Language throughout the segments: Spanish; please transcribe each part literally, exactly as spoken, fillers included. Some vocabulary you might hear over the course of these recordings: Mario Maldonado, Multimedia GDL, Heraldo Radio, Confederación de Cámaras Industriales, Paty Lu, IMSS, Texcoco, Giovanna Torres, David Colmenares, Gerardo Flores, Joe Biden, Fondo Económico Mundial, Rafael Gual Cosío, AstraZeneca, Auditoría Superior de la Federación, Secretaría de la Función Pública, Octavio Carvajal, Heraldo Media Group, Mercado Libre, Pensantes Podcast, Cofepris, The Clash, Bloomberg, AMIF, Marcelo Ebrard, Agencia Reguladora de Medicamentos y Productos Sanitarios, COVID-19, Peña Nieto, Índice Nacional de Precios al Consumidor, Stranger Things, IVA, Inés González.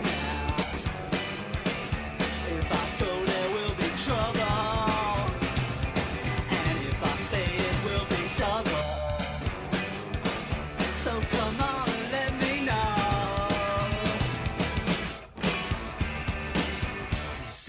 now? If I go, there will be trouble. And if I stay, it will be double. So come on and let me know. This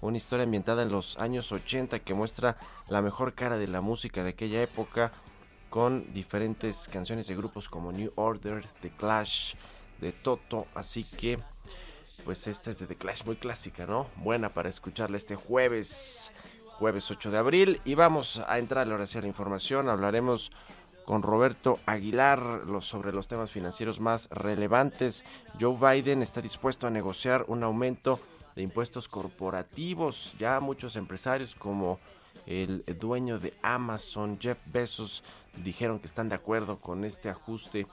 una historia ambientada en los años ochenta que muestra la mejor cara de la música de aquella época, con diferentes canciones de grupos como New Order, The Clash, de Toto. Así que, pues esta es de The Clash, muy clásica, ¿no? Buena para escucharla este jueves, jueves ocho de abril. Y vamos a entrar ahora sí a la información. Hablaremos con Roberto Aguilar sobre los temas financieros más relevantes. Joe Biden está dispuesto a negociar un aumento de impuestos corporativos. Ya muchos empresarios, como el dueño de Amazon, Jeff Bezos, dijeron que están de acuerdo con este ajuste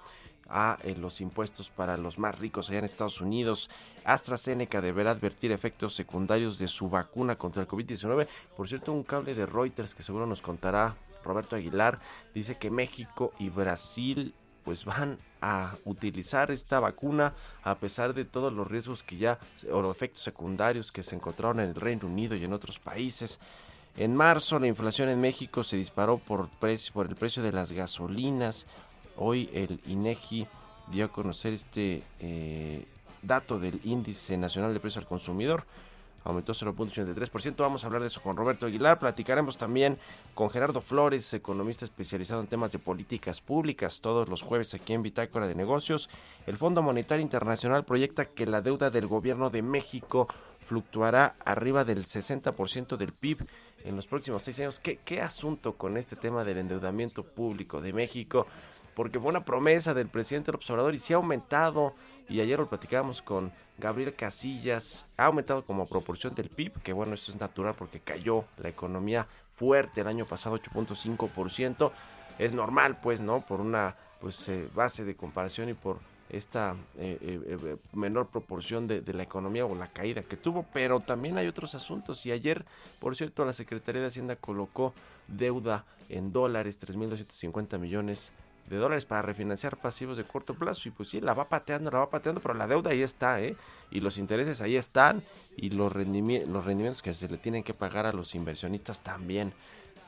a los impuestos para los más ricos allá en Estados Unidos. AstraZeneca deberá advertir efectos secundarios de su vacuna contra el covid diecinueve. Por cierto, un cable de Reuters que seguro nos contará Roberto Aguilar dice que México y Brasil pues van a utilizar esta vacuna a pesar de todos los riesgos que ya, o los efectos secundarios que se encontraron en el Reino Unido y en otros países. En marzo la inflación en México se disparó por, precio, por el precio de las gasolinas. Hoy el INEGI dio a conocer este eh, dato del Índice Nacional de Precios al Consumidor. Aumentó cero punto ochenta y tres por ciento. Vamos a hablar de eso con Roberto Aguilar. Platicaremos también con Gerardo Flores, economista especializado en temas de políticas públicas, todos los jueves aquí en Bitácora de Negocios. El Fondo Monetario Internacional proyecta que la deuda del gobierno de México fluctuará arriba del sesenta por ciento del P I B en los próximos seis años. ¿Qué, qué asunto con este tema del endeudamiento público de México? Porque fue una promesa del presidente López Obrador y sí ha aumentado, y ayer lo platicábamos con Gabriel Casillas, ha aumentado como proporción del P I B, que bueno, esto es natural porque cayó la economía fuerte el año pasado, ocho punto cinco por ciento, es normal pues, ¿no? Por una pues eh, base de comparación y por esta eh, eh, menor proporción de, de la economía o la caída que tuvo, pero también hay otros asuntos. Y ayer, por cierto, la Secretaría de Hacienda colocó deuda en dólares, tres mil doscientos cincuenta millones de dólares para refinanciar pasivos de corto plazo. Y pues sí, la va pateando, la va pateando, pero la deuda ahí está, ¿eh? Y los intereses ahí están, y los, rendimi- los rendimientos que se le tienen que pagar a los inversionistas también.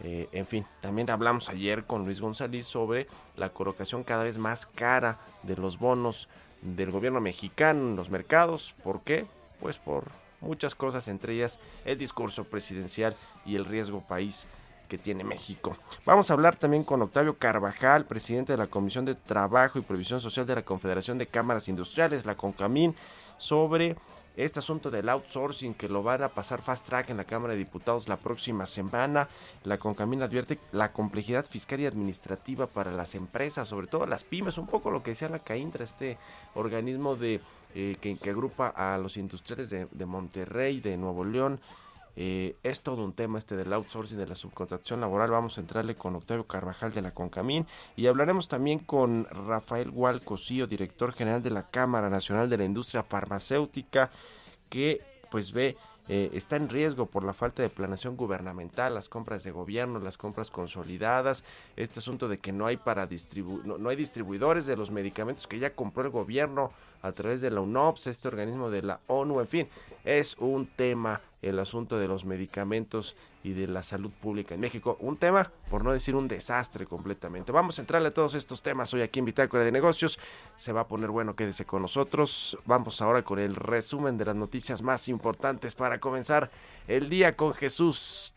Eh, en fin, también hablamos ayer con Luis González sobre la colocación cada vez más cara de los bonos del gobierno mexicano en los mercados. ¿Por qué? Pues por muchas cosas, entre ellas el discurso presidencial y el riesgo país que tiene México. Vamos a hablar también con Octavio Carvajal, presidente de la Comisión de Trabajo y Previsión Social de la Confederación de Cámaras Industriales, la CONCAMIN, sobre este asunto del outsourcing que lo van a pasar fast track en la Cámara de Diputados la próxima semana. La CONCAMIN advierte la complejidad fiscal y administrativa para las empresas, sobre todo las pymes, un poco lo que decía la CAINTRA, este organismo de eh, que, que agrupa a los industriales de, de Monterrey, de Nuevo León. Eh, es todo un tema este del outsourcing, de la subcontratación laboral. Vamos a entrarle con Octavio Carvajal de la CONCAMIN, y hablaremos también con Rafael Gual Cosío, director general de la Cámara Nacional de la Industria Farmacéutica, que pues ve, eh, está en riesgo por la falta de planeación gubernamental, las compras de gobierno, las compras consolidadas, este asunto de que no hay para distribu- no, no hay distribuidores de los medicamentos que ya compró el gobierno a través de la UNOPS, este organismo de la ONU. En fin, es un tema el asunto de los medicamentos y de la salud pública en México, un tema, por no decir un desastre completamente. Vamos a entrarle a todos estos temas hoy aquí en Bitácora de Negocios, se va a poner bueno, quédese con nosotros. Vamos ahora con el resumen de las noticias más importantes para comenzar el día con Jesús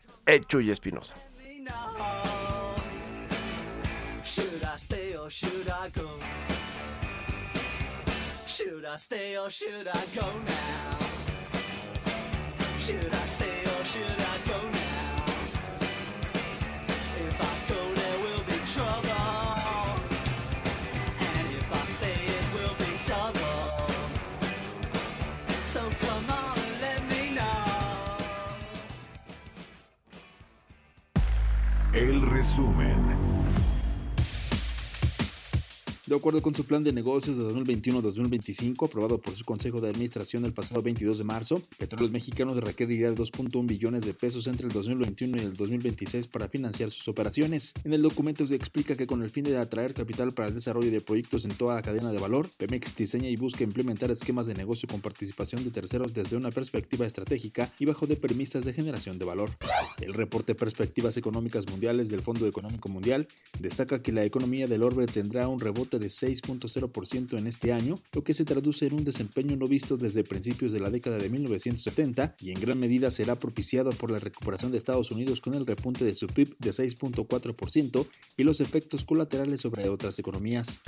Chuy Espinosa. Should I stay or should I go now? Should I stay or should I go now? If I go, there will be trouble. And if I stay, it will be double. So come on and let me know. El resumen. De acuerdo con su plan de negocios de dos mil veintiuno a dos mil veinticinco, aprobado por su Consejo de Administración el pasado veintidós de marzo, Petróleos Mexicanos requerirá dos punto uno billones de pesos entre el dos mil veintiuno y el dos mil veintiséis para financiar sus operaciones. En el documento se explica que con el fin de atraer capital para el desarrollo de proyectos en toda la cadena de valor, Pemex diseña y busca implementar esquemas de negocio con participación de terceros desde una perspectiva estratégica y bajo de premisas de generación de valor. El reporte Perspectivas Económicas Mundiales del Fondo Económico Mundial destaca que la economía del orbe tendrá un rebote de seis punto cero por ciento en este año, lo que se traduce en un desempeño no visto desde principios de la década de mil novecientos setenta y en gran medida será propiciado por la recuperación de Estados Unidos con el repunte de su P I B de seis punto cuatro por ciento y los efectos colaterales sobre otras economías.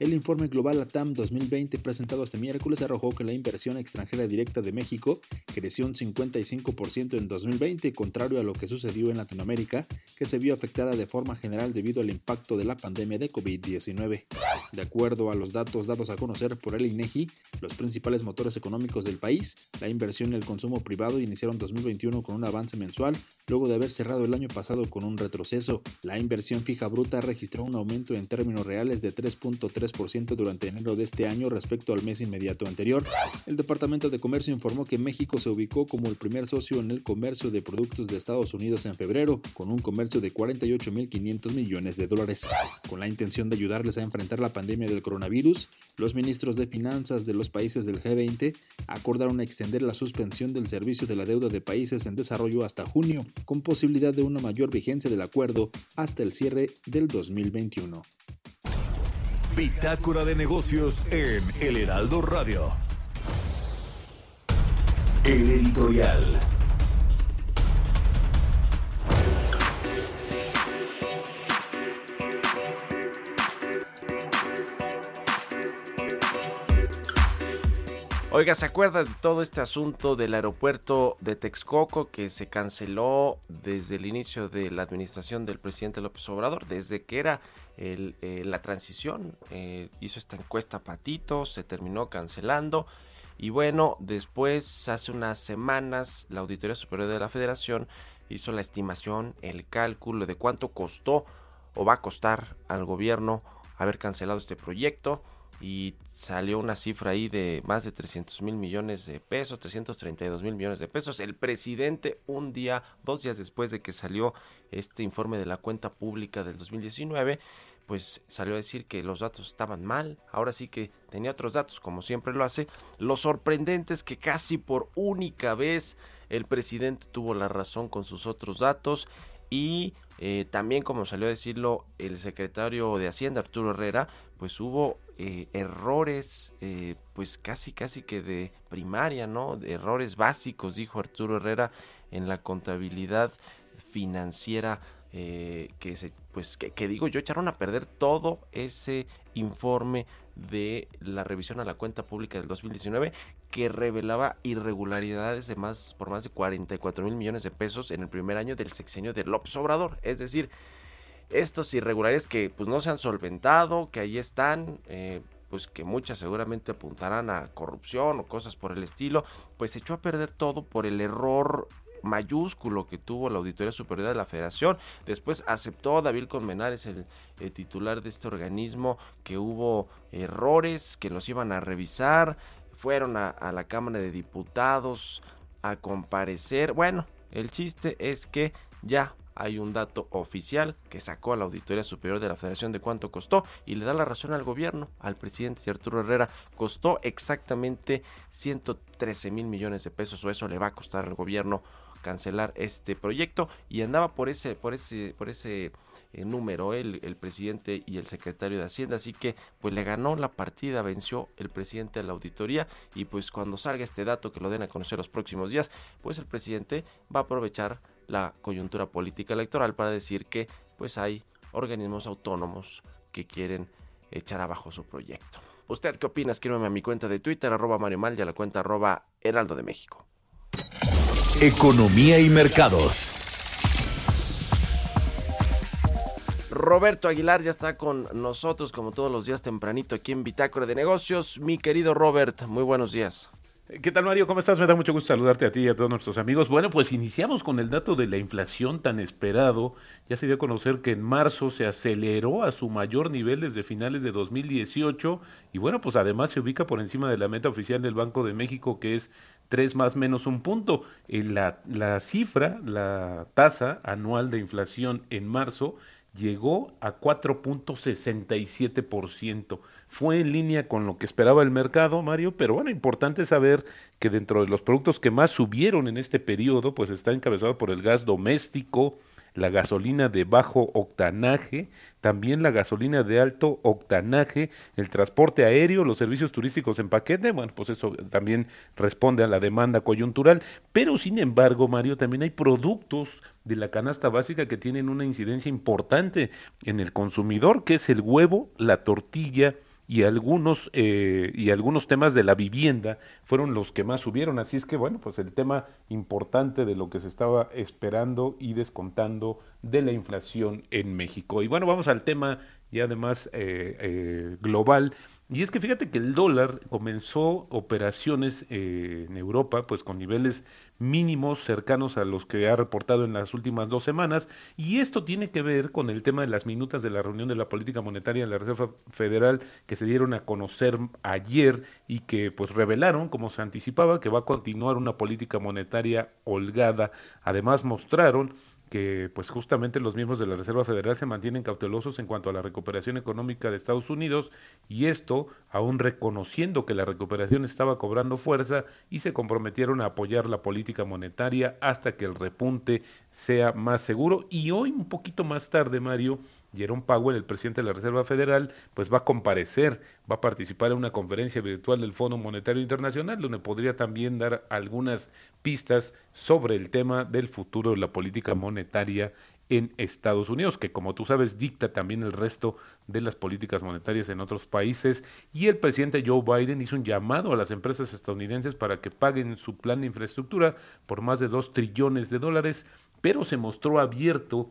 El informe global LATAM dos mil veinte presentado este miércoles arrojó que la inversión extranjera directa de México creció un cincuenta y cinco por ciento en dos mil veinte, contrario a lo que sucedió en Latinoamérica, que se vio afectada de forma general debido al impacto de la pandemia de COVID diecinueve. De acuerdo a los datos dados a conocer por el INEGI, los principales motores económicos del país, la inversión y el consumo privado iniciaron dos mil veintiuno con un avance mensual, luego de haber cerrado el año pasado con un retroceso. La inversión fija bruta registró un aumento en términos reales de tres punto tres por ciento durante enero de este año respecto al mes inmediato anterior. El Departamento de Comercio informó que México se ubicó como el primer socio en el comercio de productos de Estados Unidos en febrero, con un comercio de cuarenta y ocho mil quinientos millones de dólares. Con la intención de ayudarles a enfrentar la pandemia del coronavirus, los ministros de finanzas de los países del G veinte acordaron extender la suspensión del servicio de la deuda de países en desarrollo hasta junio, con posibilidad de una mayor vigencia del acuerdo hasta el cierre del dos mil veintiuno. Bitácora de Negocios en El Heraldo Radio. El editorial. Oiga, ¿se acuerda de todo este asunto del aeropuerto de Texcoco que se canceló desde el inicio de la administración del presidente López Obrador? Desde que era el, eh, la transición, eh, hizo esta encuesta Patito, se terminó cancelando. Y bueno, después, hace unas semanas, la Auditoría Superior de la Federación hizo la estimación, el cálculo de cuánto costó o va a costar al gobierno haber cancelado este proyecto. Y salió una cifra ahí de más de trescientos mil millones de pesos, trescientos treinta y dos mil millones de pesos. El presidente un día, dos días después de que salió este informe de la cuenta pública del dos mil diecinueve, pues salió a decir que los datos estaban mal, ahora sí que tenía otros datos, como siempre lo hace. Lo sorprendente es que casi por única vez el presidente tuvo la razón con sus otros datos y eh, también, como salió a decirlo el secretario de Hacienda, Arturo Herrera, pues hubo eh, errores, eh, pues casi casi que de primaria, ¿no? De errores básicos, dijo Arturo Herrera, en la contabilidad financiera. Eh, que se, pues que, que digo yo, echaron a perder todo ese informe de la revisión a la cuenta pública del dos mil diecinueve, que revelaba irregularidades de más por más de cuarenta y cuatro mil millones de pesos en el primer año del sexenio de López Obrador. Es decir, estos irregularidades que pues no se han solventado, que ahí están, eh, pues que muchas seguramente apuntarán a corrupción o cosas por el estilo, pues se echó a perder todo por el error mayúsculo que tuvo la Auditoría Superior de la Federación. Después aceptó David Colmenares, el, el titular de este organismo, que hubo errores, que los iban a revisar. Fueron a, a la Cámara de Diputados a comparecer. Bueno, el chiste es que ya hay un dato oficial que sacó a la Auditoría Superior de la Federación de cuánto costó, y le da la razón al gobierno, al presidente Arturo Herrera. Costó exactamente ciento trece mil millones de pesos, o eso le va a costar al gobierno cancelar este proyecto, y andaba por ese por ese por ese eh, número el, el presidente y el secretario de Hacienda. Así que pues le ganó la partida, venció el presidente a la auditoría, y pues cuando salga este dato, que lo den a conocer los próximos días, pues el presidente va a aprovechar la coyuntura política electoral para decir que pues hay organismos autónomos que quieren echar abajo su proyecto. ¿Usted qué opina? Escríbeme a mi cuenta de Twitter, arroba Mario Mal, y a la cuenta arroba Heraldo de México. Economía y mercados. Roberto Aguilar ya está con nosotros, como todos los días tempranito, aquí en Bitácora de Negocios. Mi querido Robert, muy buenos días. ¿Qué tal, Mario? ¿Cómo estás? Me da mucho gusto saludarte a ti y a todos nuestros amigos. Bueno, pues iniciamos con el dato de la inflación tan esperado. Ya se dio a conocer que en marzo se aceleró a su mayor nivel desde finales de dos mil dieciocho, y bueno, pues además se ubica por encima de la meta oficial del Banco de México, que es tres más menos un punto. La, la cifra, la tasa anual de inflación en marzo llegó a cuatro punto sesenta y siete por ciento. Fue en línea con lo que esperaba el mercado, Mario, pero bueno, importante saber que dentro de los productos que más subieron en este periodo, pues está encabezado por el gas doméstico, la gasolina de bajo octanaje, también la gasolina de alto octanaje, el transporte aéreo, los servicios turísticos en paquete. Bueno, pues eso también responde a la demanda coyuntural, pero sin embargo, Mario, también hay productos de la canasta básica que tienen una incidencia importante en el consumidor, que es el huevo, la tortilla y algunos eh, y algunos temas de la vivienda fueron los que más subieron. Así es que bueno, pues el tema importante de lo que se estaba esperando y descontando de la inflación en México. Y bueno, vamos al tema y además eh, eh, global. Y es que fíjate que el dólar comenzó operaciones eh, en Europa, pues con niveles mínimos cercanos a los que ha reportado en las últimas dos semanas, y esto tiene que ver con el tema de las minutas de la reunión de la política monetaria de la Reserva Federal, que se dieron a conocer ayer y que pues revelaron, como se anticipaba, que va a continuar una política monetaria holgada. Además mostraron que pues justamente los miembros de la Reserva Federal se mantienen cautelosos en cuanto a la recuperación económica de Estados Unidos, y esto aún reconociendo que la recuperación estaba cobrando fuerza, y se comprometieron a apoyar la política monetaria hasta que el repunte sea más seguro. Y hoy, un poquito más tarde, Mario, Jerome Powell, el presidente de la Reserva Federal, pues va a comparecer, va a participar en una conferencia virtual del Fondo Monetario Internacional, donde podría también dar algunas pistas sobre el tema del futuro de la política monetaria en Estados Unidos, que como tú sabes dicta también el resto de las políticas monetarias en otros países. Y el presidente Joe Biden hizo un llamado a las empresas estadounidenses para que paguen su plan de infraestructura por más de dos trillones de dólares, pero se mostró abierto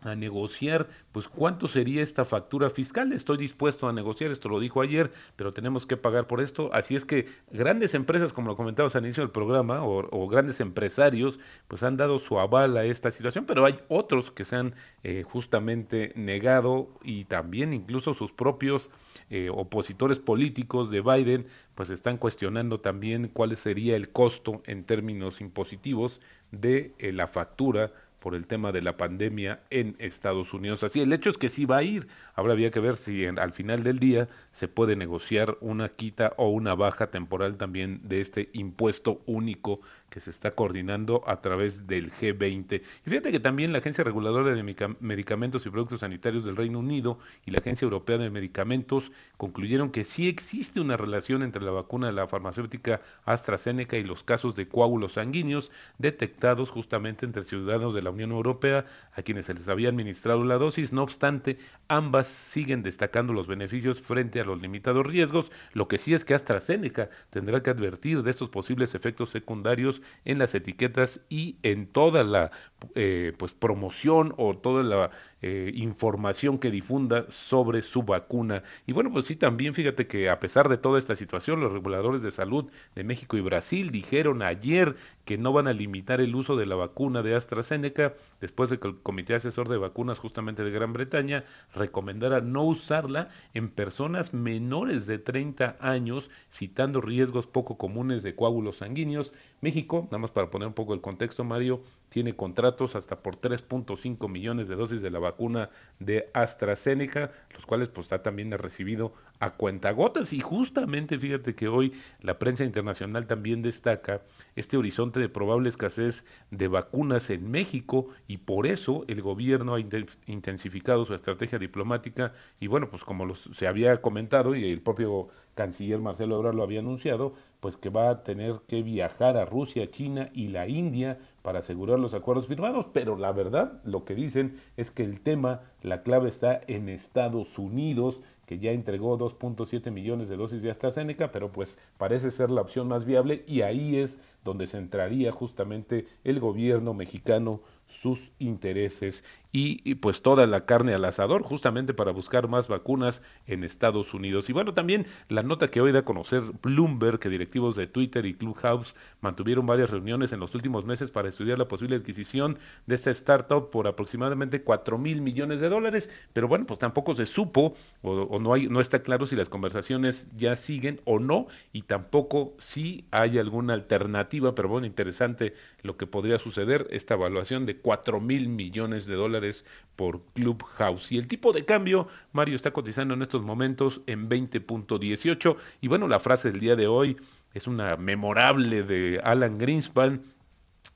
a negociar, pues, cuánto sería esta factura fiscal. Estoy dispuesto a negociar, esto lo dijo ayer, pero tenemos que pagar por esto. Así es que grandes empresas, como lo comentabas al inicio del programa, o, o grandes empresarios, pues han dado su aval a esta situación, pero hay otros que se han eh, justamente negado, y también incluso sus propios eh, opositores políticos de Biden, pues están cuestionando también cuál sería el costo en términos impositivos de eh, la factura por el tema de la pandemia en Estados Unidos. Así, el hecho es que sí va a ir. Ahora había que ver si en, al final del día se puede negociar una quita o una baja temporal también de este impuesto único que se está coordinando a través del G veinte. Y fíjate que también la Agencia Reguladora de Medicamentos y Productos Sanitarios del Reino Unido y la Agencia Europea de Medicamentos concluyeron que sí existe una relación entre la vacuna de la farmacéutica AstraZeneca y los casos de coágulos sanguíneos detectados justamente entre ciudadanos de la Unión Europea a quienes se les había administrado la dosis. No obstante, ambas siguen destacando los beneficios frente a los limitados riesgos. Lo que sí es que AstraZeneca tendrá que advertir de estos posibles efectos secundarios en las etiquetas y en toda la eh, pues promoción o toda la eh, información que difunda sobre su vacuna. Y bueno, pues sí, también fíjate que a pesar de toda esta situación, los reguladores de salud de México y Brasil dijeron ayer que no van a limitar el uso de la vacuna de AstraZeneca después de que el Comité Asesor de Vacunas justamente de Gran Bretaña recomendara no usarla en personas menores de treinta años, citando riesgos poco comunes de coágulos sanguíneos. México, nada más para poner un poco el contexto, Mario, tiene contratos hasta por tres punto cinco millones de dosis de la vacuna de AstraZeneca, los cuales pues también ha recibido a cuentagotas. Y justamente fíjate que hoy la prensa internacional también destaca este horizonte de probable escasez de vacunas en México, y por eso el gobierno ha intensificado su estrategia diplomática y bueno, pues como los, se había comentado y el propio canciller Marcelo Ebrard lo había anunciado, pues que va a tener que viajar a Rusia, China y la India para asegurar los acuerdos firmados, pero la verdad lo que dicen es que el tema, la clave está en Estados Unidos, que ya entregó dos punto siete millones de dosis de AstraZeneca, pero pues parece ser la opción más viable y ahí es donde centraría justamente el gobierno mexicano sus intereses y, y pues toda la carne al asador justamente para buscar más vacunas en Estados Unidos. Y bueno, también la nota que hoy da a conocer Bloomberg, que directivos de Twitter y Clubhouse mantuvieron varias reuniones en los últimos meses para estudiar la posible adquisición de esta startup por aproximadamente cuatro mil millones de dólares, pero bueno, pues tampoco se supo o, o no hay no está claro si las conversaciones ya siguen o no, y tampoco si hay alguna alternativa, pero bueno, interesante lo que podría suceder, esta evaluación de cuatro mil millones de dólares por Clubhouse. Y el tipo de cambio, Mario, está cotizando en estos momentos en veinte punto dieciocho. Y bueno, la frase del día de hoy es una memorable de Alan Greenspan,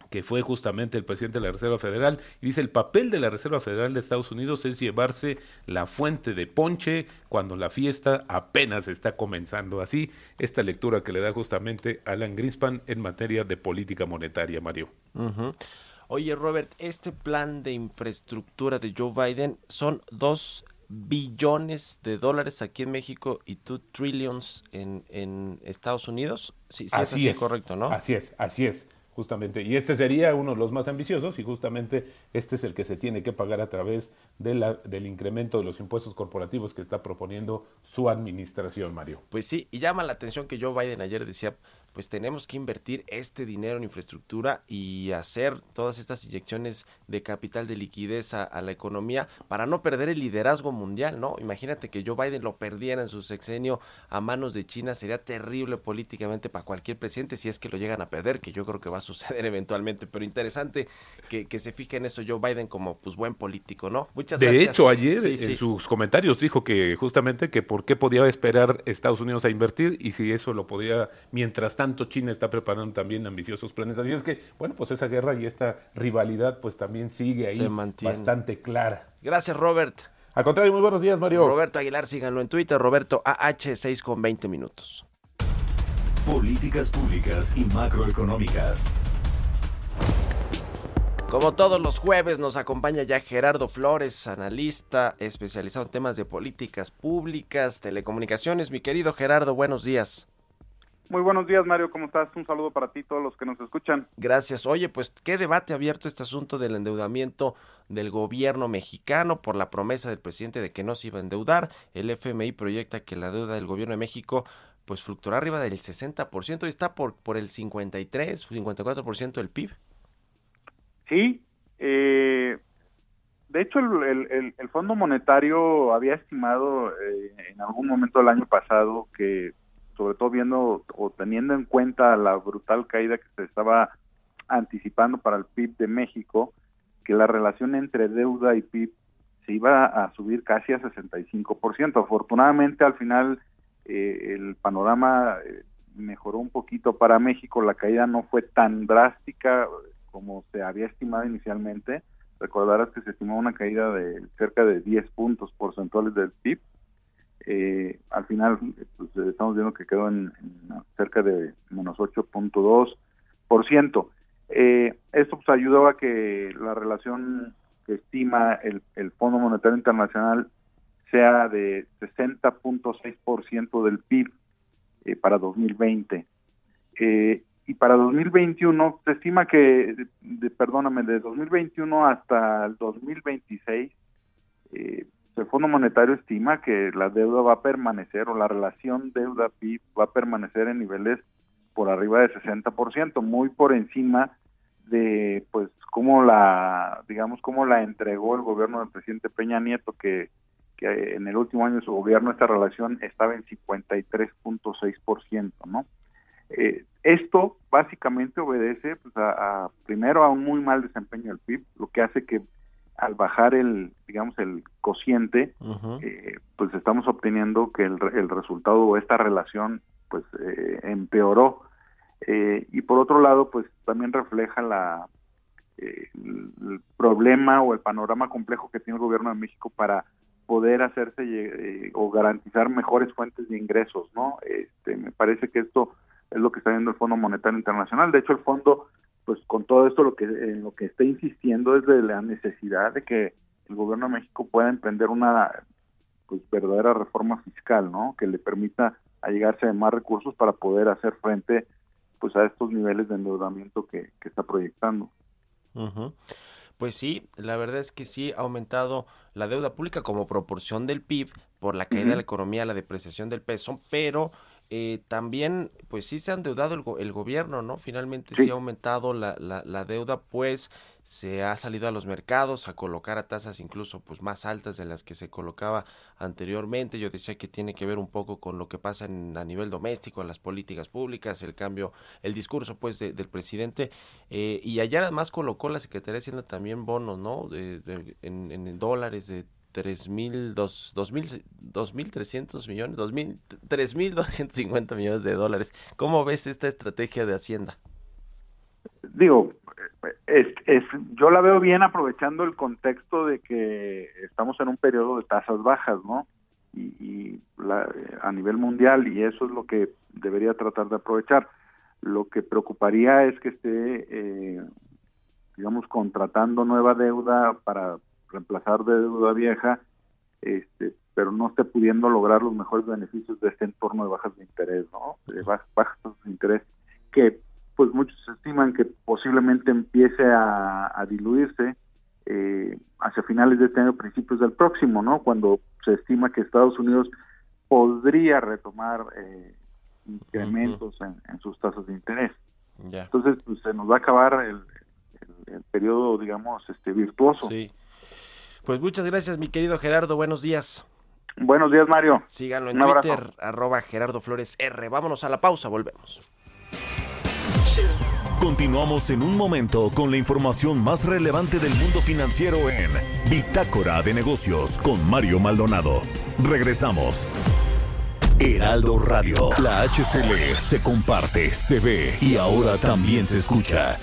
que fue justamente el presidente de la Reserva Federal, y dice: el papel de la Reserva Federal de Estados Unidos es llevarse la fuente de ponche cuando la fiesta apenas está comenzando. Así, esta lectura que le da justamente Alan Greenspan en materia de política monetaria, Mario. Uh-huh. Oye, Robert, este plan de infraestructura de Joe Biden son dos billones de dólares aquí en México y dos trillions en, en Estados Unidos. Sí, sí así es, así, es, correcto, ¿no? Así es, así es, justamente. Y este sería uno de los más ambiciosos y justamente este es el que se tiene que pagar a través de la, del incremento de los impuestos corporativos que está proponiendo su administración, Mario. Pues sí, y llama la atención que Joe Biden ayer decía, pues tenemos que invertir este dinero en infraestructura y hacer todas estas inyecciones de capital, de liquidez a, a la economía para no perder el liderazgo mundial, ¿no? Imagínate que Joe Biden lo perdiera en su sexenio a manos de China, sería terrible políticamente para cualquier presidente si es que lo llegan a perder, que yo creo que va a suceder eventualmente, pero interesante que, que se fije en eso Joe Biden como pues buen político, ¿no? Muchas de gracias. De hecho, ayer sí, en sí. sus comentarios dijo que justamente que por qué podía esperar Estados Unidos a invertir y si eso lo podía mientras tanto China está preparando también ambiciosos planes. Así es que, bueno, pues esa guerra y esta rivalidad pues también sigue ahí bastante clara. Gracias, Robert. Al contrario, muy buenos días, Mario. Roberto Aguilar, síganlo en Twitter, Roberto A H, seis con veinte minutos. Políticas públicas y macroeconómicas. Como todos los jueves nos acompaña ya Gerardo Flores, analista especializado en temas de políticas públicas, telecomunicaciones. Mi querido Gerardo, buenos días. Muy buenos días, Mario, ¿cómo estás? Un saludo para ti y todos los que nos escuchan. Gracias. Oye, pues qué debate abierto este asunto del endeudamiento del gobierno mexicano por la promesa del presidente de que no se iba a endeudar. El F M I proyecta que la deuda del gobierno de México pues fluctuará arriba del sesenta por ciento y está por, por el cincuenta y tres, cincuenta y cuatro por ciento del P I B. Sí, eh, de hecho el, el, el Fondo Monetario había estimado eh, en algún momento del año pasado que sobre todo viendo o teniendo en cuenta la brutal caída que se estaba anticipando para el P I B de México, que la relación entre deuda y P I B se iba a subir casi a sesenta y cinco por ciento. Afortunadamente, al final, eh, el panorama mejoró un poquito para México. La caída no fue tan drástica como se había estimado inicialmente. Recordarás que se estimó una caída de cerca de diez puntos porcentuales del P I B. Eh, al final, pues, estamos viendo que quedó en, en cerca de menos ocho punto dos por ciento. Eh, esto pues ayudó a que la relación que estima el, el Fondo Monetario Internacional sea de sesenta punto seis por ciento del P I B eh, para dos mil veinte. Eh, y para dos mil veintiuno, se estima que, de, de, perdóname, de dos mil veintiuno hasta el dos mil veintiséis, eh, el Fondo Monetario estima que la deuda va a permanecer, o la relación deuda-P I B va a permanecer en niveles por arriba de sesenta por ciento, muy por encima de, pues, como la, digamos, como la entregó el gobierno del presidente Peña Nieto, que, que en el último año de su gobierno esta relación estaba en cincuenta y tres punto seis por ciento, ¿no? Eh, esto básicamente obedece, pues, a, a primero a un muy mal desempeño del P I B, lo que hace que al bajar el, digamos, el cociente, uh-huh. eh, pues estamos obteniendo que el, el resultado o esta relación, pues, eh, empeoró. Eh, y por otro lado, pues también refleja la eh, el problema o el panorama complejo que tiene el gobierno de México para poder hacerse eh, o garantizar mejores fuentes de ingresos, ¿no? Este, me parece que esto es lo que está viendo el Fondo Monetario Internacional. De hecho, el fondo, pues, con todo esto lo que en lo que está insistiendo es de la necesidad de que el gobierno de México pueda emprender una, pues, verdadera reforma fiscal, ¿no? Que le permita allegarse de más recursos para poder hacer frente, pues, a estos niveles de endeudamiento que, que está proyectando. Uh-huh. Pues sí, la verdad es que sí ha aumentado la deuda pública como proporción del P I B por la caída uh-huh. de la economía, la depreciación del peso, pero Eh, también, pues sí se ha endeudado el, go- el gobierno, ¿no? Finalmente sí, sí ha aumentado la, la, la deuda, pues se ha salido a los mercados a colocar a tasas incluso, pues, más altas de las que se colocaba anteriormente. Yo decía que tiene que ver un poco con lo que pasa en, a nivel doméstico, en las políticas públicas, el cambio, el discurso, pues, de, del presidente. Eh, y allá además colocó la Secretaría de Hacienda también bonos, ¿no? De, de, en, en dólares de tres mil dos dos mil dos mil trescientos millones dos mil tres mil doscientos cincuenta millones de dólares. ¿Cómo ves esta estrategia de Hacienda? Digo, es, es yo la veo bien, aprovechando el contexto de que estamos en un periodo de tasas bajas, ¿no? Y, y la, a nivel mundial, y eso es lo que debería tratar de aprovechar. Lo que preocuparía es que esté, eh, digamos, contratando nueva deuda para reemplazar de deuda vieja, este, pero no esté pudiendo lograr los mejores beneficios de este entorno de bajas de interés, ¿no? De baj, bajas de interés que, pues, muchos estiman que posiblemente empiece a, a diluirse eh, hacia finales de este año, principios del próximo, ¿no? Cuando se estima que Estados Unidos podría retomar eh, incrementos uh-huh. en, en sus tasas de interés. Yeah. Entonces, pues, se nos va a acabar el, el, el periodo, digamos, este, virtuoso. Sí. Pues muchas gracias, mi querido Gerardo, buenos días. Buenos días, Mario. Síganlo en Twitter, arroba Gerardo Flores R. Vámonos a la pausa, volvemos. Continuamos en un momento con la información más relevante del mundo financiero en Bitácora de Negocios con Mario Maldonado. Regresamos. Heraldo Radio, la H C L, se comparte, se ve y ahora también se escucha.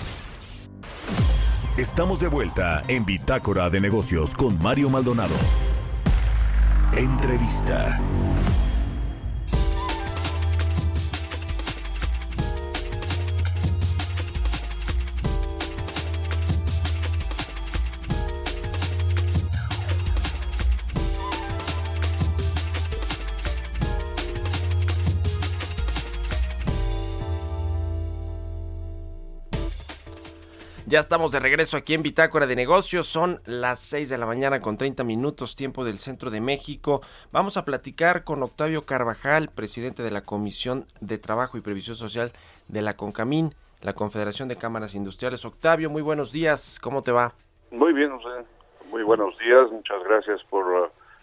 Estamos de vuelta en Bitácora de Negocios con Mario Maldonado. Entrevista. Ya estamos de regreso aquí en Bitácora de Negocios, son las seis de la mañana con treinta minutos, tiempo del Centro de México. Vamos a platicar con Octavio Carvajal, presidente de la Comisión de Trabajo y Previsión Social de la CONCAMIN, la Confederación de Cámaras Industriales. Octavio, muy buenos días, ¿cómo te va? Muy bien, muy buenos días, muchas gracias por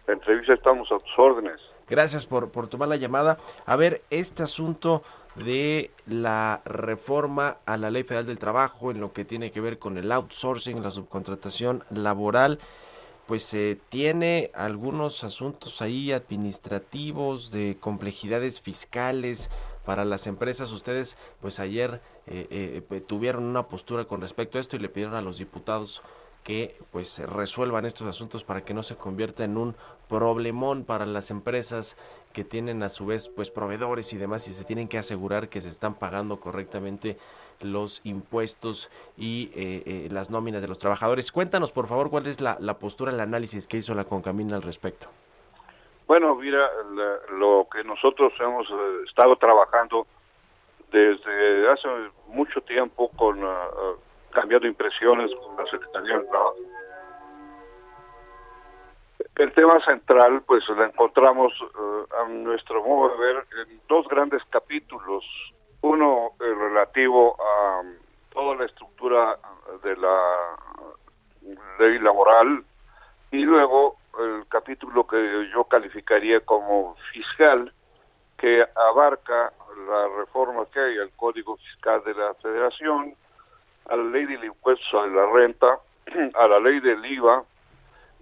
la entrevista, estamos a tus órdenes. Gracias por, por tomar la llamada. A ver, este asunto de la reforma a la Ley Federal del Trabajo en lo que tiene que ver con el outsourcing, la subcontratación laboral, pues eh, tiene algunos asuntos ahí administrativos, de complejidades fiscales para las empresas. Ustedes pues ayer eh, eh, tuvieron una postura con respecto a esto y le pidieron a los diputados que pues resuelvan estos asuntos para que no se convierta en un problemón para las empresas que tienen a su vez pues proveedores y demás, y se tienen que asegurar que se están pagando correctamente los impuestos y eh, eh, las nóminas de los trabajadores. Cuéntanos por favor cuál es la, la postura, el análisis que hizo la Concamina al respecto. Bueno, mira, la, lo que nosotros hemos eh, estado trabajando desde hace mucho tiempo con... Uh, uh, cambiando impresiones con la Secretaría del Trabajo. El tema central, pues, lo encontramos uh, a nuestro modo de ver en dos grandes capítulos. Uno eh, relativo a um, toda la estructura de la ley laboral, y luego el capítulo que yo calificaría como fiscal, que abarca la reforma que hay al Código Fiscal de la Federación, a la ley del impuesto sobre la renta, a la ley del I V A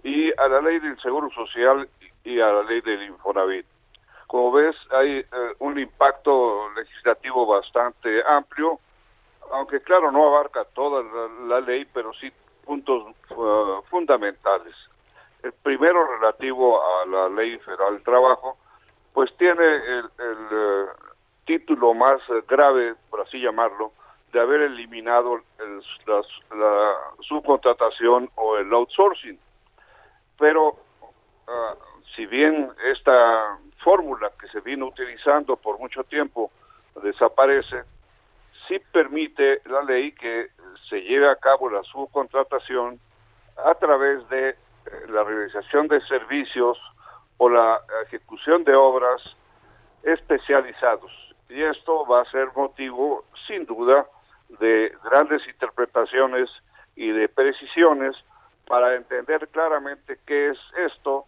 y a la ley del seguro social y a la ley del Infonavit. Como ves, hay eh, un impacto legislativo bastante amplio, aunque claro no abarca toda la, la ley, pero sí puntos uh, fundamentales. El primero, relativo a la Ley Federal del Trabajo, pues tiene el, el uh, título más grave, por así llamarlo, de haber eliminado el, la, la subcontratación o el outsourcing. Pero uh, si bien esta fórmula que se vino utilizando por mucho tiempo desaparece, sí permite la ley que se lleve a cabo la subcontratación a través de eh, la realización de servicios o la ejecución de obras especializados. Y esto va a ser motivo, sin duda, de grandes interpretaciones y de precisiones para entender claramente qué es esto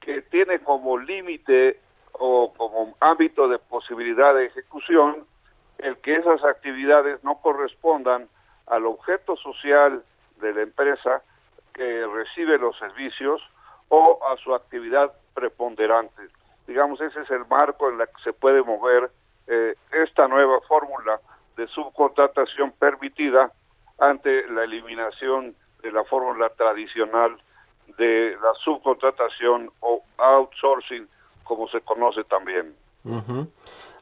que tiene como límite o como ámbito de posibilidad de ejecución el que esas actividades no correspondan al objeto social de la empresa que recibe los servicios o a su actividad preponderante. Digamos, ese es el marco en el que se puede mover eh, esta nueva fórmula de subcontratación permitida ante la eliminación de la fórmula tradicional de la subcontratación o outsourcing, como se conoce también. Uh-huh.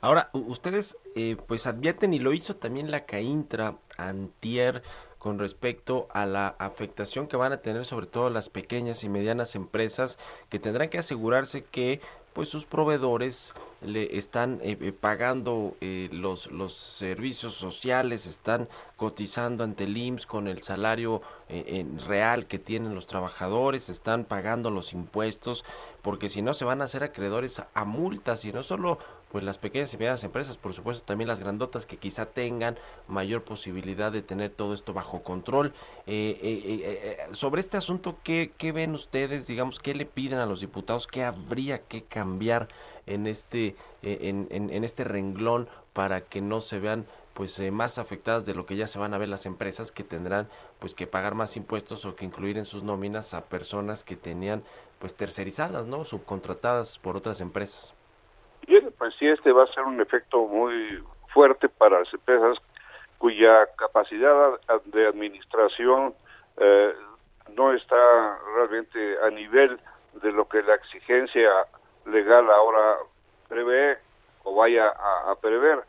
Ahora, ustedes eh, pues advierten, y lo hizo también la CAINTRA antier, con respecto a la afectación que van a tener sobre todo las pequeñas y medianas empresas, que tendrán que asegurarse que pues sus proveedores le están eh, pagando eh, los los servicios sociales, están cotizando ante el I M S S con el salario eh, en real que tienen los trabajadores, están pagando los impuestos, porque si no se van a hacer acreedores a, a multas, y no solo pues las pequeñas y medianas empresas, por supuesto también las grandotas, que quizá tengan mayor posibilidad de tener todo esto bajo control. Eh, eh, eh, sobre este asunto, ¿qué, qué ven ustedes? Digamos, ¿qué le piden a los diputados? ¿Qué habría que cambiar en este eh, en, en, en este renglón para que no se vean pues eh, más afectadas de lo que ya se van a ver las empresas, que tendrán pues que pagar más impuestos o que incluir en sus nóminas a personas que tenían pues tercerizadas, ¿no? Subcontratadas por otras empresas. Bien, pues sí, este va a ser un efecto muy fuerte para las empresas cuya capacidad de administración eh, no está realmente a nivel de lo que la exigencia legal ahora prevé o vaya a, a prever.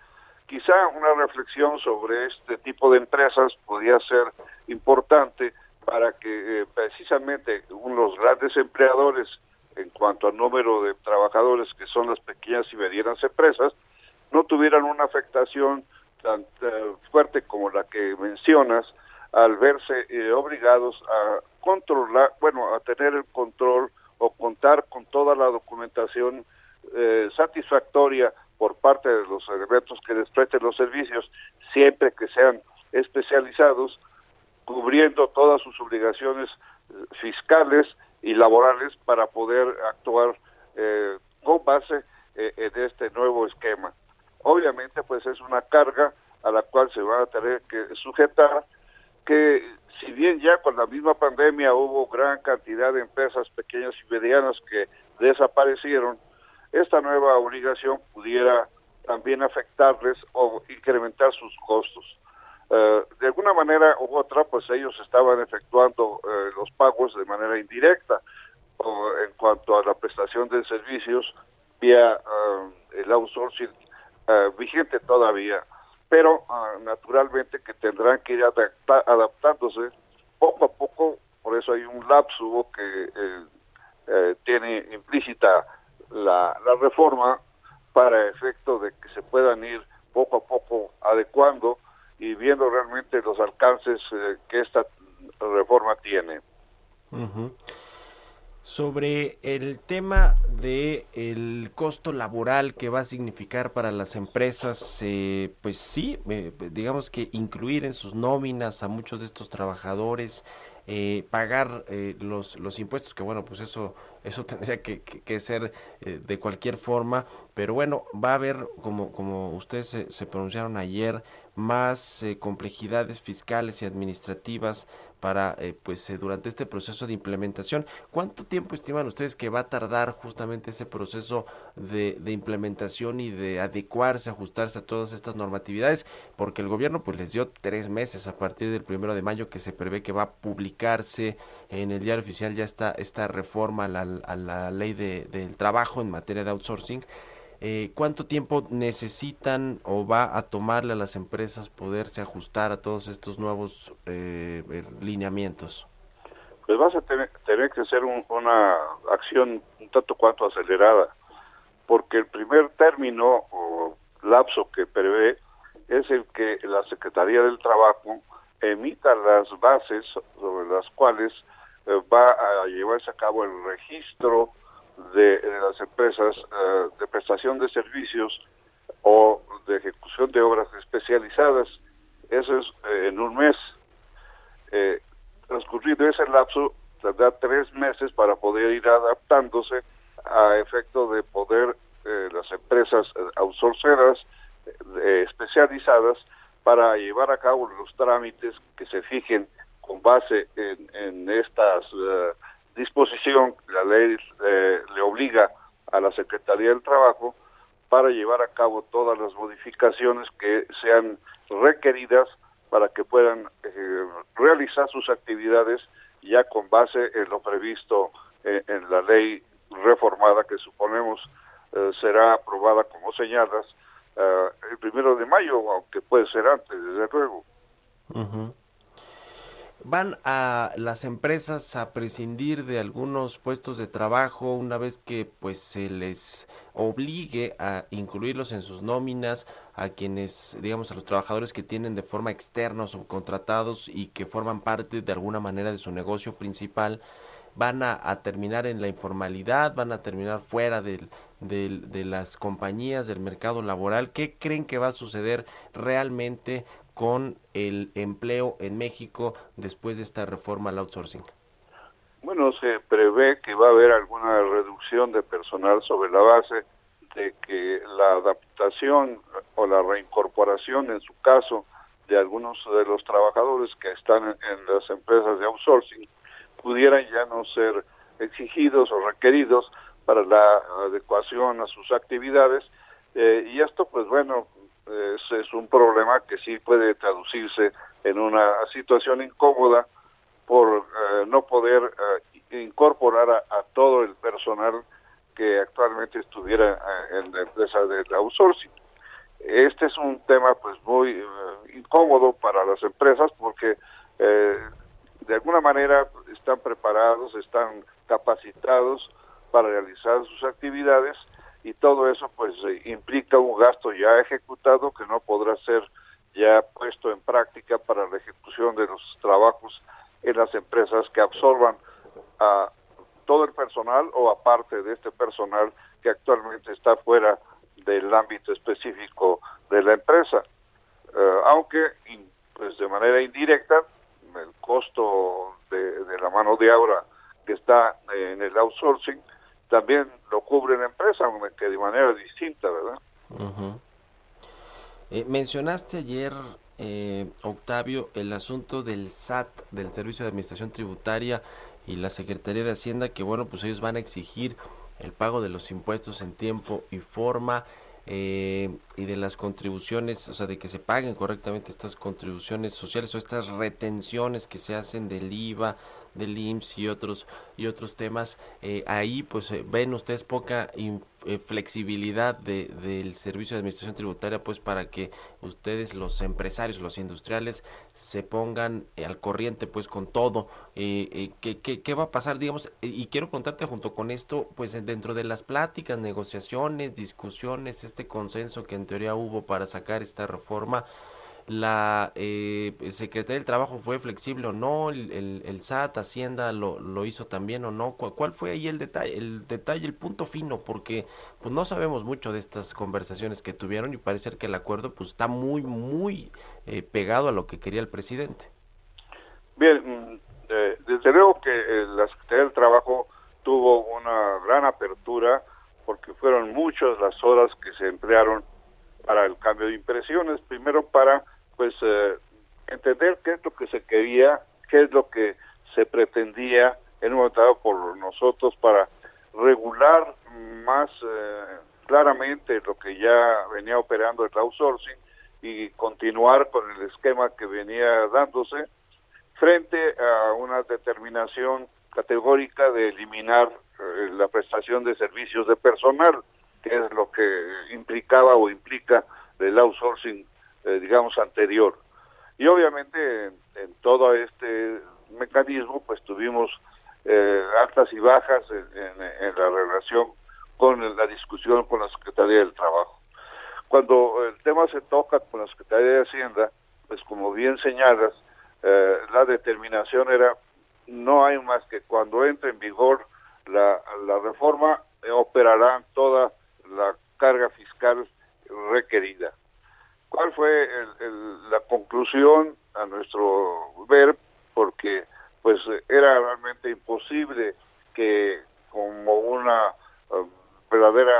Quizá una reflexión sobre este tipo de empresas podría ser importante para que eh, precisamente unos grandes empleadores, en cuanto al número de trabajadores que son las pequeñas y medianas empresas, no tuvieran una afectación tan uh, fuerte como la que mencionas, al verse eh, obligados a controlar, bueno, a tener el control o contar con toda la documentación eh, satisfactoria por parte de los elementos que les presten los servicios, siempre que sean especializados, cubriendo todas sus obligaciones eh, fiscales y laborales para poder actuar eh, con base eh, en este nuevo esquema. Obviamente, pues es una carga a la cual se van a tener que sujetar, que si bien ya con la misma pandemia hubo gran cantidad de empresas pequeñas y medianas que desaparecieron, esta nueva obligación pudiera también afectarles o incrementar sus costos. Uh, de alguna manera u otra, pues ellos estaban efectuando uh, los pagos de manera indirecta o en cuanto a la prestación de servicios vía uh, el outsourcing uh, vigente todavía, pero uh, naturalmente que tendrán que ir adapta- adaptándose poco a poco. Por eso hay un lapso que eh, eh, tiene implícita la, la reforma, para efecto de que se puedan ir poco a poco adecuando y viendo realmente los alcances eh, que esta reforma tiene. Uh-huh. Sobre el tema de el costo laboral que va a significar para las empresas, eh, pues sí, eh, digamos que incluir en sus nóminas a muchos de estos trabajadores, eh, pagar eh, los los impuestos, que bueno, pues eso eso tendría que, que, que ser eh, de cualquier forma, pero bueno, va a haber, como, como ustedes se, se pronunciaron ayer, más eh, complejidades fiscales y administrativas para eh, pues eh, durante este proceso de implementación. ¿Cuánto tiempo estiman ustedes que va a tardar justamente ese proceso de, de implementación y de adecuarse, ajustarse a todas estas normatividades? Porque el gobierno pues les dio tres meses a partir del primero de mayo, que se prevé que va a publicarse en el diario oficial ya está esta reforma a la, a la ley de, del trabajo en materia de outsourcing. Eh, ¿Cuánto tiempo necesitan o va a tomarle a las empresas poderse ajustar a todos estos nuevos eh, lineamientos? Pues vas a tener, tener que hacer un, una acción un tanto cuanto acelerada, porque el primer término o lapso que prevé es el que la Secretaría del Trabajo emita las bases sobre las cuales eh, va a llevarse a cabo el registro De, de las empresas uh, de prestación de servicios o de ejecución de obras especializadas. Eso es eh, en un mes. Eh, transcurrido ese lapso, tendrá tres meses para poder ir adaptándose a efecto de poder eh, las empresas outsourceras eh, especializadas para llevar a cabo los trámites que se fijen con base en, en estas uh, disposición, la ley eh, le obliga a la Secretaría del Trabajo para llevar a cabo todas las modificaciones que sean requeridas para que puedan eh, realizar sus actividades ya con base en lo previsto eh, en la ley reformada que suponemos eh, será aprobada, como señalas, eh, el primero de mayo, aunque puede ser antes, desde luego. Uh-huh. ¿Van a las empresas a prescindir de algunos puestos de trabajo una vez que pues se les obligue a incluirlos en sus nóminas, a quienes, digamos, a los trabajadores que tienen de forma externa o subcontratados y que forman parte de alguna manera de su negocio principal? ¿Van a, a terminar en la informalidad? ¿Van a terminar fuera del, del, de las compañías, del mercado laboral? ¿Qué creen que va a suceder realmente con el empleo en México después de esta reforma al outsourcing? Bueno, se prevé que va a haber alguna reducción de personal sobre la base de que la adaptación o la reincorporación, en su caso, de algunos de los trabajadores que están en las empresas de outsourcing pudieran ya no ser exigidos o requeridos para la adecuación a sus actividades, eh, y esto, pues bueno, Es, es un problema que sí puede traducirse en una situación incómoda por eh, no poder eh, incorporar a, a todo el personal que actualmente estuviera eh, en la empresa del outsourcing. Este es un tema pues muy eh, incómodo para las empresas, porque eh, de alguna manera están preparados, están capacitados para realizar sus actividades, y todo eso pues implica un gasto ya ejecutado que no podrá ser ya puesto en práctica para la ejecución de los trabajos en las empresas que absorban a todo el personal o a parte de este personal que actualmente está fuera del ámbito específico de la empresa. Eh, aunque pues de manera indirecta el costo de, de la mano de obra que está en el outsourcing también lo cubre la empresa, aunque de manera distinta, ¿verdad? Uh-huh. Eh, mencionaste ayer, eh, Octavio, el asunto del S A T, del Servicio de Administración Tributaria, y la Secretaría de Hacienda, que bueno, pues ellos van a exigir el pago de los impuestos en tiempo y forma, eh, y de las contribuciones, o sea, de que se paguen correctamente estas contribuciones sociales o estas retenciones que se hacen del I V A, del I M S S y otros y otros temas. Eh, ahí pues eh, ven ustedes poca in, eh, flexibilidad de, del Servicio de Administración Tributaria, pues para que ustedes, los empresarios, los industriales, se pongan eh, al corriente pues con todo. Eh, eh, ¿qué, qué, ¿Qué va a pasar? Digamos, eh, y quiero preguntarte junto con esto, pues dentro de las pláticas, negociaciones, discusiones, este consenso que en teoría hubo para sacar esta reforma, la eh, Secretaría del Trabajo fue flexible o no, el, el, el S A T, Hacienda lo, lo hizo también o no. ¿Cuál, cuál fue ahí el detalle, el detalle, el punto fino? Porque pues no sabemos mucho de estas conversaciones que tuvieron y parece que el acuerdo pues está muy, muy eh, pegado a lo que quería el presidente. Bien, eh, desde luego que eh, la Secretaría del Trabajo tuvo una gran apertura porque fueron muchas las horas que se emplearon para el cambio de impresiones, primero para pues eh, entender qué es lo que se quería, qué es lo que se pretendía en un momento dado por nosotros para regular más eh, claramente lo que ya venía operando el outsourcing y continuar con el esquema que venía dándose frente a una determinación categórica de eliminar eh, la prestación de servicios de personal, que es lo que implicaba o implica el outsourcing, eh, digamos, anterior. Y obviamente en, en todo este mecanismo, pues tuvimos eh, altas y bajas en, en, en la relación con la discusión con la Secretaría del Trabajo. Cuando el tema se toca con la Secretaría de Hacienda, pues como bien señalas, eh, la determinación era, no hay más que cuando entre en vigor la, la reforma, eh, operarán toda la carga fiscal requerida. ¿Cuál fue el, el, la conclusión a nuestro ver? Porque pues era realmente imposible que como una uh, verdadera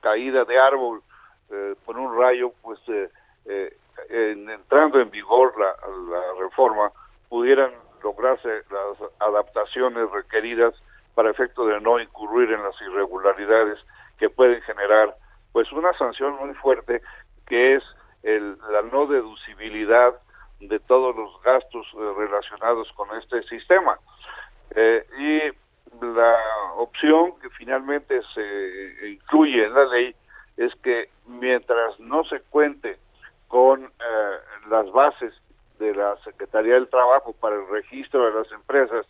caída de árbol eh, por un rayo, pues eh, eh, en, entrando en vigor la, la reforma, pudieran lograrse las adaptaciones requeridas para efecto de no incurrir en las irregularidades que pueden generar pues una sanción muy fuerte, que es el, la no deducibilidad de todos los gastos eh, relacionados con este sistema. Eh, y la opción que finalmente se incluye en la ley es que mientras no se cuente con eh, las bases de la Secretaría del Trabajo para el registro de las empresas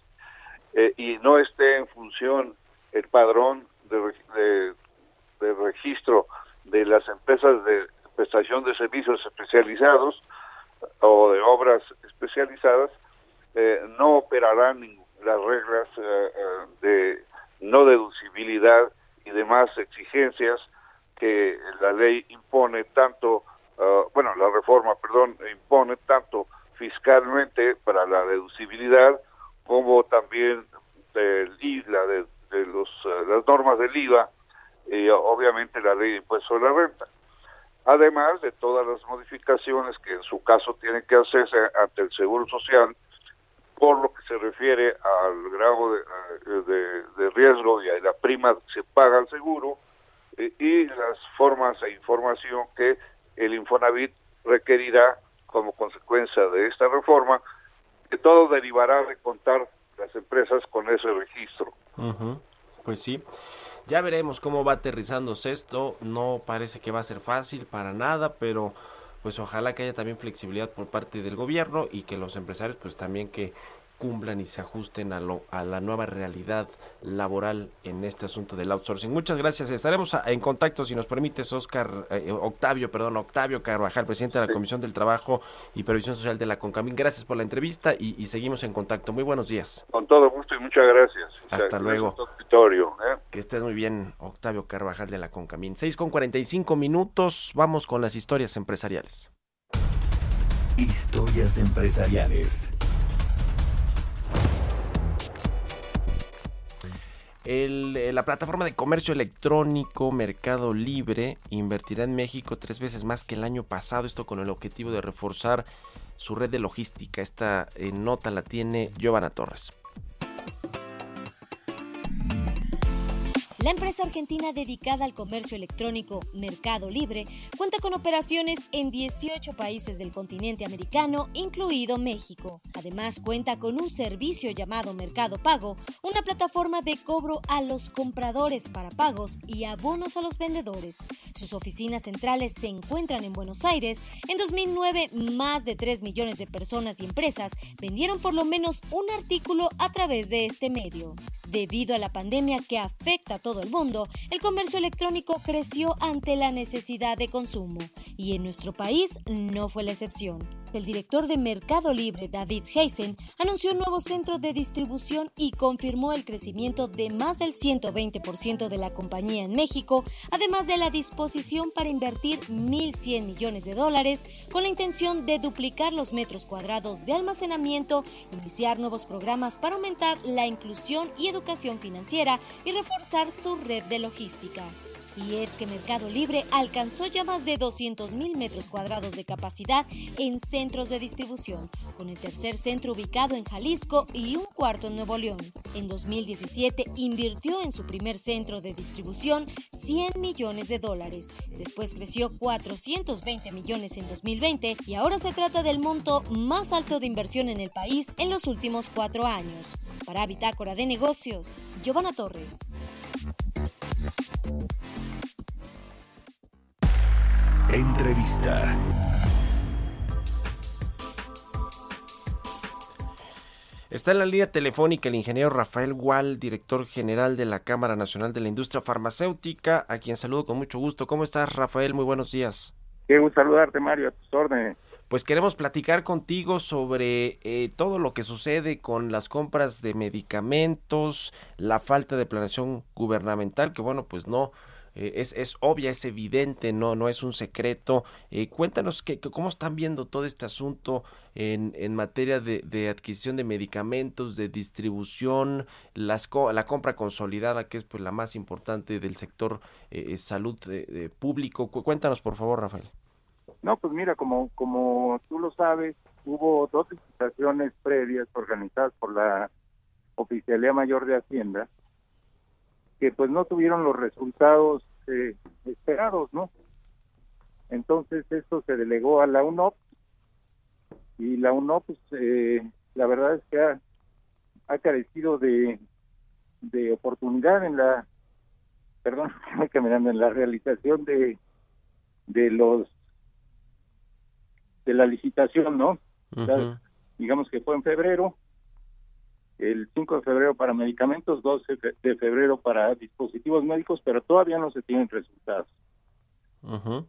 eh, y no esté en función el padrón de, de de registro de las empresas de prestación de servicios especializados o de obras especializadas, eh, no operarán las reglas eh, de no deducibilidad y demás exigencias que la ley impone tanto, eh, bueno, la reforma, perdón, impone tanto fiscalmente para la deducibilidad como también del I V A, de, de los, las normas del I V A, y obviamente la ley de impuestos sobre la renta, además de todas las modificaciones que en su caso tienen que hacerse ante el Seguro Social por lo que se refiere al grado de, de, de riesgo y a la prima que se paga al seguro y, y las formas e información que el Infonavit requerirá como consecuencia de esta reforma, que todo derivará de contar las empresas con ese registro. Uh-huh. Pues sí. Ya veremos cómo va aterrizándose esto, no parece que va a ser fácil para nada, pero pues ojalá que haya también flexibilidad por parte del gobierno y que los empresarios pues también que cumplan y se ajusten a, lo, a la nueva realidad laboral en este asunto del outsourcing. Muchas gracias, estaremos en contacto si nos permites, Oscar, eh, Octavio, perdón, Octavio Carvajal, presidente de la Comisión del Trabajo y Previsión Social de la CONCAMIN. Gracias por la entrevista y, y seguimos en contacto. Muy buenos días. Con todo gusto y muchas gracias. Hasta luego. Que estés muy bien, Octavio Carvajal de la CONCAMIN. seis con cuarenta y cinco minutos, vamos con las historias empresariales. Historias empresariales. El, la plataforma de comercio electrónico Mercado Libre invertirá en México tres veces más que el año pasado, esto con el objetivo de reforzar su red de logística. Esta eh, nota la tiene Giovanna Torres. La empresa argentina dedicada al comercio electrónico Mercado Libre cuenta con operaciones en dieciocho países del continente americano, incluido México. Además, cuenta con un servicio llamado Mercado Pago, una plataforma de cobro a los compradores para pagos y abonos a los vendedores. Sus oficinas centrales se encuentran en Buenos Aires. En dos mil nueve, más de tres millones de personas y empresas vendieron por lo menos un artículo a través de este medio. Debido a la pandemia que afecta a todo el mundo, el comercio electrónico creció ante la necesidad de consumo, y en nuestro país no fue la excepción. El director de Mercado Libre, David Heisen, anunció un nuevo centro de distribución y confirmó el crecimiento de más del ciento veinte por ciento de la compañía en México, además de la disposición para invertir mil cien millones de dólares con la intención de duplicar los metros cuadrados de almacenamiento, iniciar nuevos programas para aumentar la inclusión y educación financiera y reforzar su red de logística. Y es que Mercado Libre alcanzó ya más de doscientos mil metros cuadrados de capacidad en centros de distribución, con el tercer centro ubicado en Jalisco y un cuarto en Nuevo León. En dos mil diecisiete invirtió en su primer centro de distribución cien millones de dólares, después creció cuatrocientos veinte millones en dos mil veinte y ahora se trata del monto más alto de inversión en el país en los últimos cuatro años. Para Bitácora de Negocios, Giovanna Torres. Entrevista. Está en la línea telefónica el ingeniero Rafael Gual, director general de la Cámara Nacional de la Industria Farmacéutica, a quien saludo con mucho gusto. ¿Cómo estás, Rafael? Muy buenos días. Qué gusto saludarte, Mario, a tus órdenes. Pues queremos platicar contigo sobre eh, todo lo que sucede con las compras de medicamentos, la falta de planeación gubernamental, que bueno, pues no... Eh, es, es obvia, es evidente, no no es un secreto. Eh, cuéntanos que, que, cómo están viendo todo este asunto en, en materia de, de adquisición de medicamentos, de distribución, las co- la compra consolidada, que es pues la más importante del sector eh, salud eh, eh, público. Cuéntanos, por favor, Rafael. No, pues mira, como, como tú lo sabes, hubo dos licitaciones previas organizadas por la Oficialía Mayor de Hacienda, que pues no tuvieron los resultados eh, esperados, ¿no? Entonces esto se delegó a la UNOPS, y la UNOPS eh, la verdad es que ha, ha carecido de, de oportunidad en la, perdón, caminando en la realización de de los de la licitación, ¿no? Uh-huh. O sea, digamos que fue en febrero, el cinco de febrero para medicamentos, doce de febrero para dispositivos médicos, pero todavía no se tienen resultados. Uh-huh.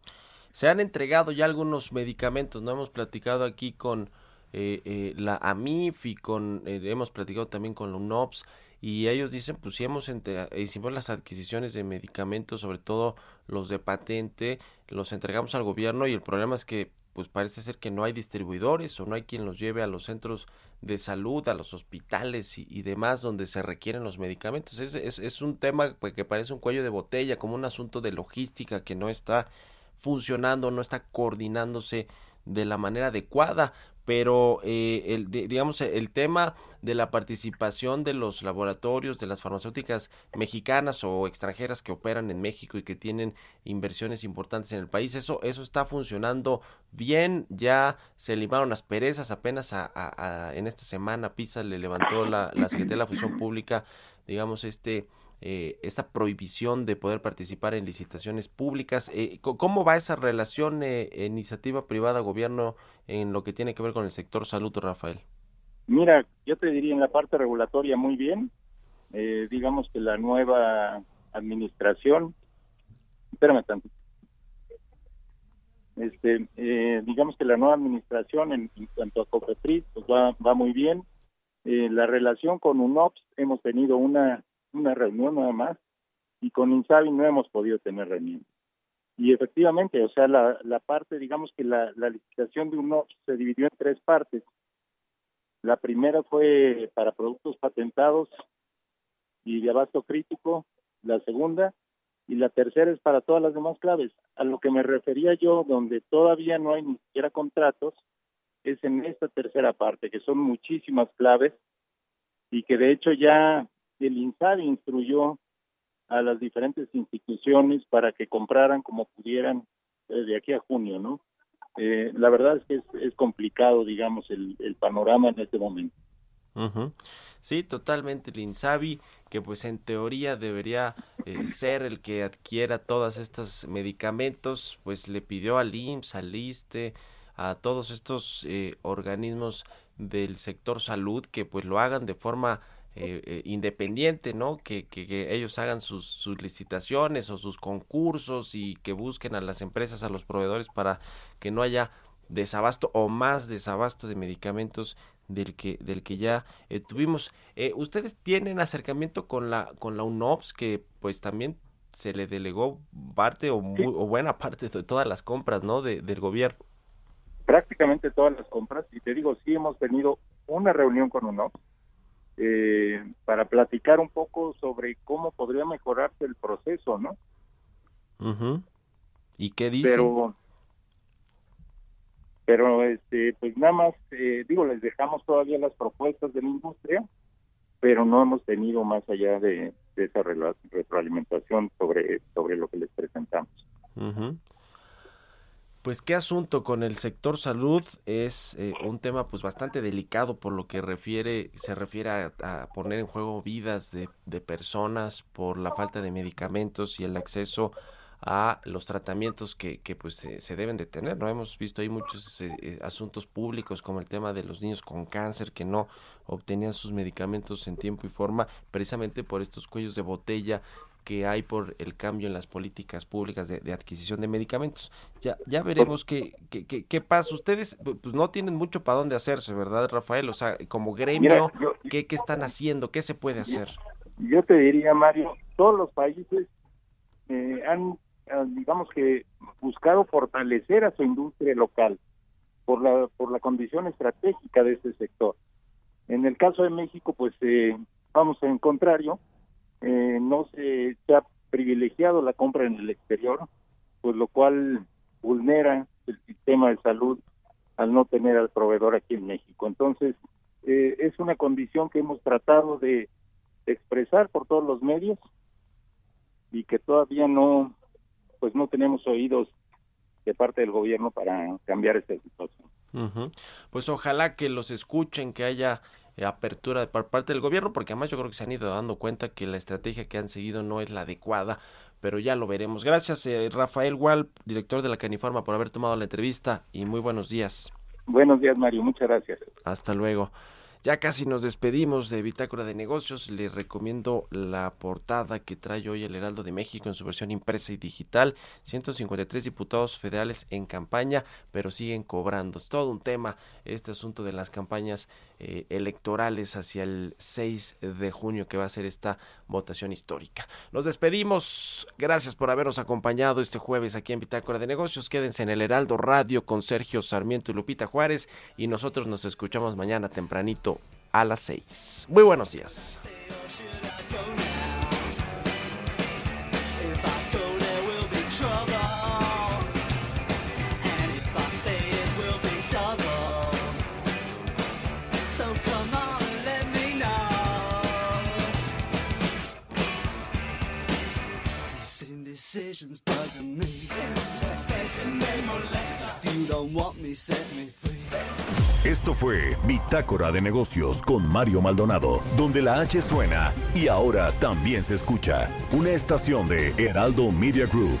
Se han entregado ya algunos medicamentos, ¿no? Hemos platicado aquí con eh, eh, la AMIF y con, eh, hemos platicado también con la UNOPS, y ellos dicen, pues sí, hemos entre- hicimos las adquisiciones de medicamentos, sobre todo los de patente, los entregamos al gobierno, y el problema es que pues parece ser que no hay distribuidores o no hay quien los lleve a los centros de salud, a los hospitales y, y demás donde se requieren los medicamentos. Es, es, es un tema que parece un cuello de botella, como un asunto de logística que no está funcionando, no está coordinándose de la manera adecuada, pero eh, el, de, digamos el tema de la participación de los laboratorios, de las farmacéuticas mexicanas o extranjeras que operan en México y que tienen inversiones importantes en el país, eso eso está funcionando bien, ya se limaron las perezas, apenas a, a, a, en esta semana PISA le levantó la, la Secretaría de la Función Pública, digamos, este eh, esta prohibición de poder participar en licitaciones públicas. Eh, ¿Cómo va esa relación eh, iniciativa privada-gobierno en lo que tiene que ver con el sector salud, Rafael? Mira, yo te diría en la parte regulatoria muy bien, eh, digamos que la nueva administración, espérame tantito, este, eh, digamos que la nueva administración en, en cuanto a COFEPRIS pues va, va muy bien. Eh, la relación con UNOPS hemos tenido una, una reunión nada más, y con Insabi no hemos podido tener reunión. Y efectivamente, o sea, la, la parte, digamos que la, la licitación de UNOPS se dividió en tres partes. La primera fue para productos patentados y de abasto crítico, la segunda, y la tercera es para todas las demás claves. A lo que me refería yo, donde todavía no hay ni siquiera contratos, es en esta tercera parte, que son muchísimas claves, y que de hecho ya el Insabi instruyó a las diferentes instituciones para que compraran como pudieran de aquí a junio, ¿no? Eh, la verdad es que es, es complicado, digamos, el, el panorama en este momento. Uh-huh. Sí, totalmente. El Insabi, que pues en teoría debería eh, ser el que adquiera todas estas medicamentos, pues le pidió al I M S S, al ISSSTE, a todos estos eh, organismos del sector salud que pues lo hagan de forma eh, eh, independiente, ¿no? Que, que, que ellos hagan sus, sus licitaciones o sus concursos y que busquen a las empresas, a los proveedores para que no haya desabasto o más desabasto de medicamentos del que del que ya eh, tuvimos. Eh, ustedes tienen acercamiento con la con la UNOPS, que pues también se le delegó parte o, muy, o buena parte de todas las compras, ¿no? De, del gobierno. Prácticamente todas las compras, y te digo, sí hemos tenido una reunión con UNOPS eh, para platicar un poco sobre cómo podría mejorarse el proceso, ¿no? Uh-huh. ¿Y qué dicen? Pero, pero este, pues nada más, eh, digo, les dejamos todavía las propuestas de la industria, pero no hemos tenido más allá de, de esa re- retroalimentación sobre, sobre lo que les presentamos. Uh-huh. Pues qué asunto con el sector salud, es eh, un tema pues bastante delicado por lo que refiere se refiere a, a poner en juego vidas de, de personas por la falta de medicamentos y el acceso a los tratamientos que, que pues se, se deben de tener, ¿no? Hemos visto ahí muchos eh, asuntos públicos como el tema de los niños con cáncer que no obtenían sus medicamentos en tiempo y forma precisamente por estos cuellos de botella que hay por el cambio en las políticas públicas de, de adquisición de medicamentos. Ya ya veremos qué, qué, qué, qué pasa. Ustedes pues no tienen mucho para dónde hacerse, ¿verdad, Rafael? O sea, como gremio, Mira, yo, ¿qué, ¿qué están haciendo? ¿Qué se puede hacer? Yo te diría, Mario, todos los países eh, han, digamos que, buscado fortalecer a su industria local por la, por la condición estratégica de este sector. En el caso de México, pues eh, vamos en contrario, Eh, no se, se ha privilegiado la compra en el exterior, pues lo cual vulnera el sistema de salud al no tener al proveedor aquí en México. Entonces, eh, es una condición que hemos tratado de expresar por todos los medios y que todavía no, pues no tenemos oídos de parte del gobierno para cambiar esta situación. Uh-huh. Pues ojalá que los escuchen, que haya apertura por parte del gobierno, porque además yo creo que se han ido dando cuenta que la estrategia que han seguido no es la adecuada, pero ya lo veremos. Gracias, eh, Rafael Gual, director de la Canifarma, por haber tomado la entrevista y muy buenos días. Buenos días, Mario, muchas gracias. Hasta luego. Ya casi nos despedimos de Bitácora de Negocios. Les recomiendo la portada que trae hoy el Heraldo de México en su versión impresa y digital. ciento cincuenta y tres diputados federales en campaña, pero siguen cobrando. Es todo un tema este asunto de las campañas eh, electorales hacia el seis de junio, que va a ser esta votación histórica. Nos despedimos. Gracias por habernos acompañado este jueves aquí en Bitácora de Negocios. Quédense en el Heraldo Radio con Sergio Sarmiento y Lupita Juárez, y nosotros nos escuchamos mañana tempranito a las seis. Muy buenos días. Esto fue Bitácora de Negocios con Mario Maldonado, donde la H suena y ahora también se escucha, una estación de Heraldo Media Group.